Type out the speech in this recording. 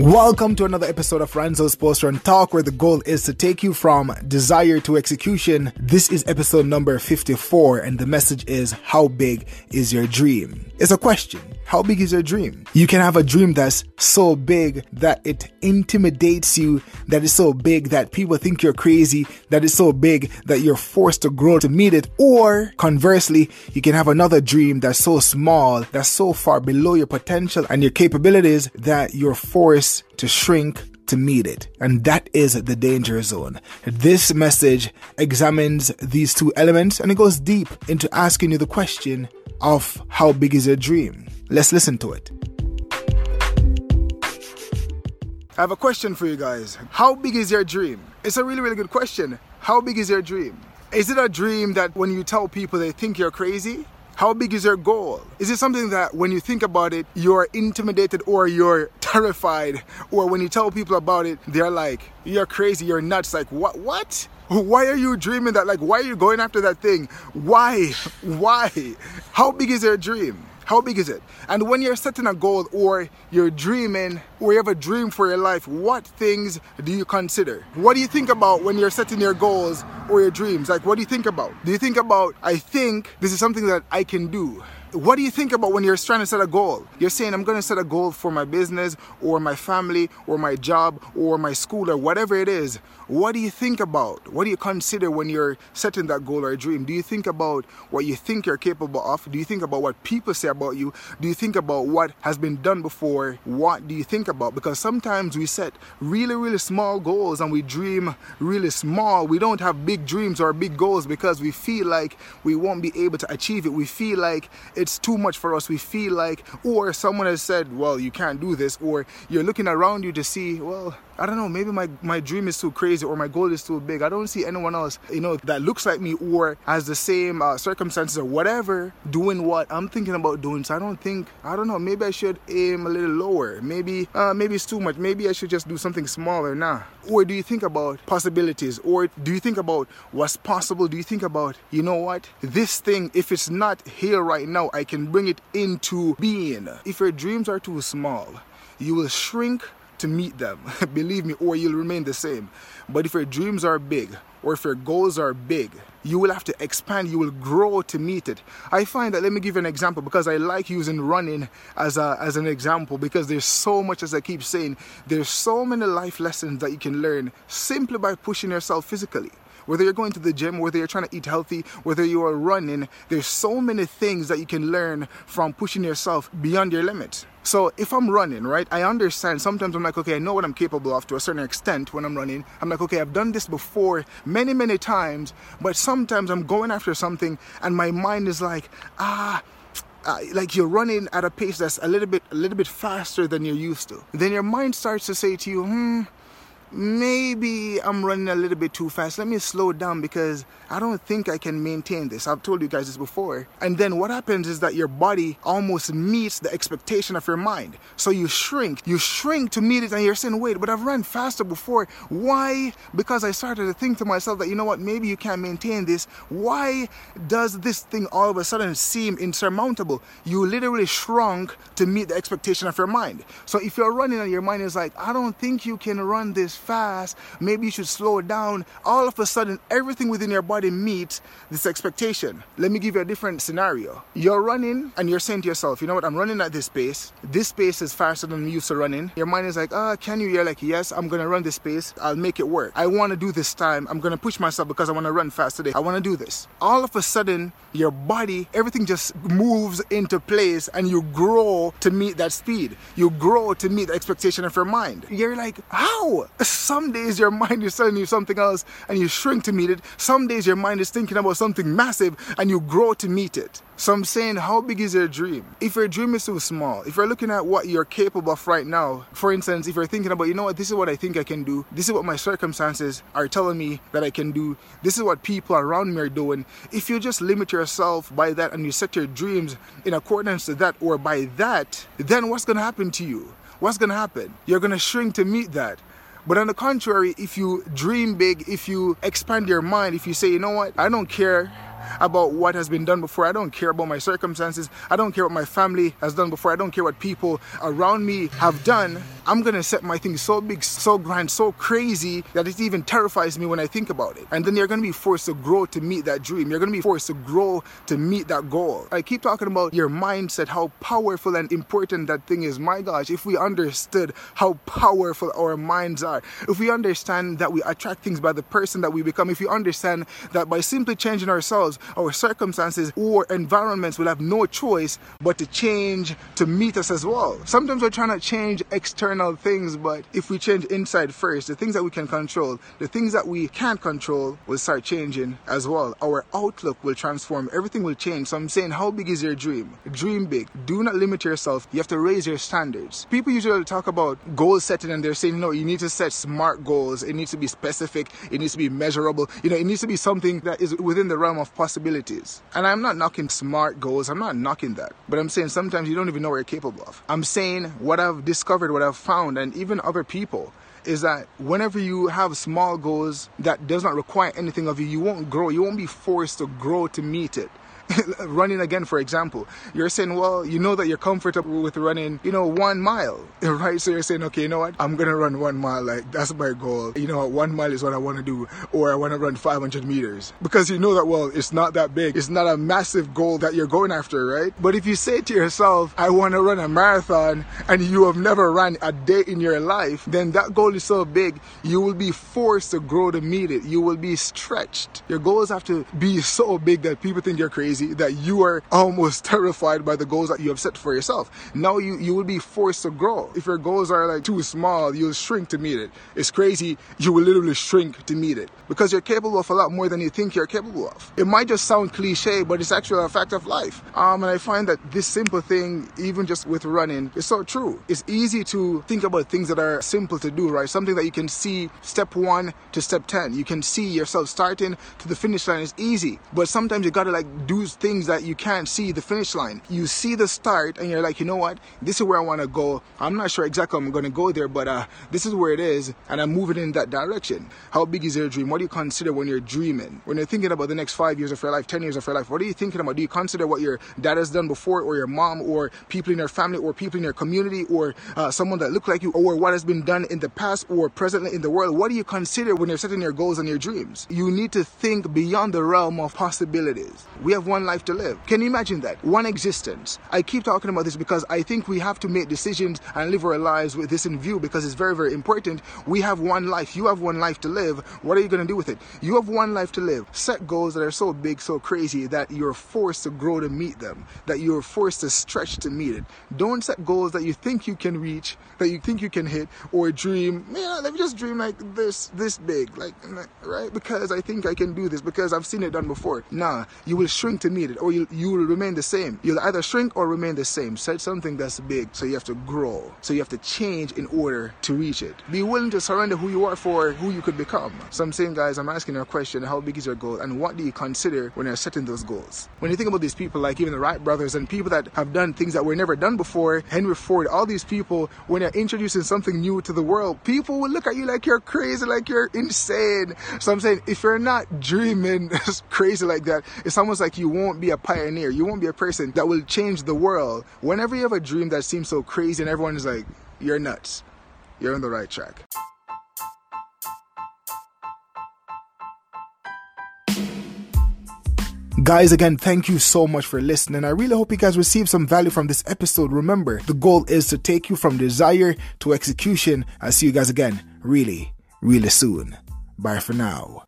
Welcome to another episode of Ranzo's Poster and Talk, where the goal is to take you from desire to execution. This is episode number 54, and the message is, how big is your dream? It's a question. How big is your dream? You can have a dream that's so big that it intimidates you, that is so big that people think you're crazy, that is so big that you're forced to grow to meet it. Or conversely, you can have another dream that's so small, that's so far below your potential and your capabilities that you're forced to shrink to meet it. And that is the danger zone. This message examines these two elements, and it goes deep into asking you the question of how big is your dream. Let's listen to it. I have a question for you guys. How big is your dream? It's a really, really good question. How big is your dream? Is it a dream that when you tell people they think you're crazy? How big is your goal? Is it something that when you think about it, you're intimidated or you're terrified? Or when you tell people about it, they're like, you're crazy, you're nuts. Like, what? Why are you dreaming that? Like, why are you going after that thing? Why? How big is your dream? How big is it? And when you're setting a goal or you're dreaming or you have a dream for your life, what things do you consider? What do you think about when you're setting your goals or your dreams? Like, what do you think about? Do you think about, I think this is something that I can do? What do you think about when you're trying to set a goal? You're saying, I'm going to set a goal for my business or my family or my job or my school or whatever it is. What do you think about? What do you consider when you're setting that goal or a dream? Do you think about what you think you're capable of? Do you think about what people say about you? Do you think about what has been done before? What do you think about? Because sometimes we set really, really small goals and we dream really small. We don't have big dreams or big goals because we feel like we won't be able to achieve it. We feel like it's too much for us. We feel like, or someone has said, well, you can't do this, or you're looking around you to see, well, I don't know, maybe my dream is too crazy or my goal is too big. I don't see anyone else, that looks like me or has the same circumstances or whatever doing what I'm thinking about doing. So I don't know, maybe I should aim a little lower. Maybe it's too much. Maybe I should just do something smaller now. Or do you think about possibilities? Or do you think about what's possible? Do you think about, you know what? This thing, if it's not here right now, I can bring it into being. If your dreams are too small, you will shrink to meet them, believe me, or you'll remain the same. But if your dreams are big, or if your goals are big, you will have to expand, you will grow to meet it. I find that, let me give you an example, because I like using running as an example, because there's so much, as I keep saying, there's so many life lessons that you can learn simply by pushing yourself physically. Whether you're going to the gym, whether you're trying to eat healthy, whether you are running, there's so many things that you can learn from pushing yourself beyond your limits. So if I'm running, right, I understand sometimes I'm like, okay, I know what I'm capable of to a certain extent when I'm running. I'm like, okay, I've done this before many, many times, but sometimes I'm going after something and my mind is like, like you're running at a pace that's a little bit faster than you're used to. Then your mind starts to say to you, maybe I'm running a little bit too fast. Let me slow down because I don't think I can maintain this. I've told you guys this before. And then what happens is that your body almost meets the expectation of your mind. So you shrink to meet it, and you're saying, wait, but I've run faster before. Why? Because I started to think to myself that, you know what, maybe you can't maintain this. Why does this thing all of a sudden seem insurmountable? You literally shrunk to meet the expectation of your mind. So if you're running and your mind is like, I don't think you can run this fast, maybe you should slow down, all of a sudden everything within your body meets this expectation. Let me give you a different scenario. You're running and you're saying to yourself, you know what, I'm running at this pace. This pace is faster than I'm used to running. Your mind is like, can you? You're like, yes, I'm going to run this pace. I'll make it work. I want to do this time. I'm going to push myself because I want to run fast today. I want to do this. All of a sudden, your body, everything just moves into place and you grow to meet that speed. You grow to meet the expectation of your mind. You're like, how? Some days your mind is telling you something else and you shrink to meet it. Some days your mind is thinking about something massive and you grow to meet it. So I'm saying, how big is your dream? If your dream is too small, if you're looking at what you're capable of right now, for instance, if you're thinking about, you know what, this is what I think I can do. This is what my circumstances are telling me that I can do. This is what people around me are doing. If you just limit yourself by that and you set your dreams in accordance to that or by that, then what's going to happen to you? What's going to happen? You're going to shrink to meet that. But on the contrary, if you dream big, if you expand your mind, if you say, you know what, I don't care about what has been done before. I don't care about my circumstances. I don't care what my family has done before. I don't care what people around me have done. I'm gonna set my thing so big, so grand, so crazy that it even terrifies me when I think about it. And then you're gonna be forced to grow to meet that dream. You're gonna be forced to grow to meet that goal. I keep talking about your mindset, how powerful and important that thing is. My gosh, if we understood how powerful our minds are, if we understand that we attract things by the person that we become, if we understand that by simply changing ourselves, our circumstances or environments will have no choice but to change to meet us as well. Sometimes we're trying to change external things, but if we change inside first, the things that we can control, the things that we can't control will start changing as well. Our outlook will transform. Everything will change. So I'm saying, how big is your dream? Dream big. Do not limit yourself. You have to raise your standards. People usually talk about goal setting and they're saying, no, you need to set SMART goals. It needs to be specific. It needs to be measurable. You know, it needs to be something that is within the realm of possibilities. And I'm not knocking SMART goals. I'm not knocking that. But I'm saying sometimes you don't even know what you're capable of. I'm saying what I've discovered, what I've found, and even other people, is that whenever you have small goals that does not require anything of you, you won't grow. You won't be forced to grow to meet it. Running again, for example, you're saying, well, you know that you're comfortable with running, 1 mile, right? So you're saying, okay, you know what? I'm going to run 1 mile. Like, that's my goal. 1 mile is what I want to do. Or I want to run 500 meters because you know that, well, it's not that big. It's not a massive goal that you're going after, right? But if you say to yourself, I want to run a marathon and you have never run a day in your life, then that goal is so big, you will be forced to grow to meet it. You will be stretched. Your goals have to be so big that people think you're crazy, that you are almost terrified by the goals that you have set for yourself. Now you will be forced to grow. If your goals are like too small, you'll shrink to meet it. It's crazy. You will literally shrink to meet it because you're capable of a lot more than you think you're capable of. It might just sound cliche, but it's actually a fact of life. And I find that this simple thing, even just with running, is so true. It's easy to think about things that are simple to do, right? Something that you can see step 1 to step 10. You can see yourself starting to the finish line. It's easy, but sometimes you gotta do things that you can't see the finish line. You see the start and you're like, you know what? This is where I want to go. I'm not sure exactly how I'm going to go there, but this is where it is and I'm moving in that direction. How big is your dream? What do you consider when you're dreaming? When you're thinking about the next 5 years of your life, 10 years of your life, what are you thinking about? Do you consider what your dad has done before, or your mom, or people in your family, or people in your community, or someone that looked like you, or what has been done in the past or presently in the world? What do you consider when you're setting your goals and your dreams? You need to think beyond the realm of possibilities. We have one life to live. Can you imagine that? One existence. I keep talking about this because I think we have to make decisions and live our lives with this in view because it's very, very important. We have one life. You have one life to live. What are you going to do with it? You have one life to live. Set goals that are so big, so crazy that you're forced to grow to meet them, that you're forced to stretch to meet it. Don't set goals that you think you can reach, that you think you can hit, or dream, let me just dream like this big, like, right? Because I think I can do this, because I've seen it done before. Nah, you will shrink to meet it, or you will remain the same. You'll either shrink or remain the same. Set something that's big, so you have to grow, so you have to change in order to reach it. Be willing to surrender who you are for who you could become. So I'm saying, guys, I'm asking you a question: how big is your goal, and what do you consider when you're setting those goals? When you think about these people, like even the Wright brothers and people that have done things that were never done before, Henry Ford, all these people, when you're introducing something new to the world, people will look at you like you're crazy, like you're insane. So I'm saying, if you're not dreaming crazy like that, it's almost like you won't be a pioneer. You won't be a person that will change the world. Whenever you have a dream that seems so crazy and everyone is like, you're nuts, you're on the right track. Guys, again, thank you so much for listening. I really hope you guys received some value from this episode. Remember, the goal is to take you from desire to execution. I'll see you guys again really, really soon. Bye for now.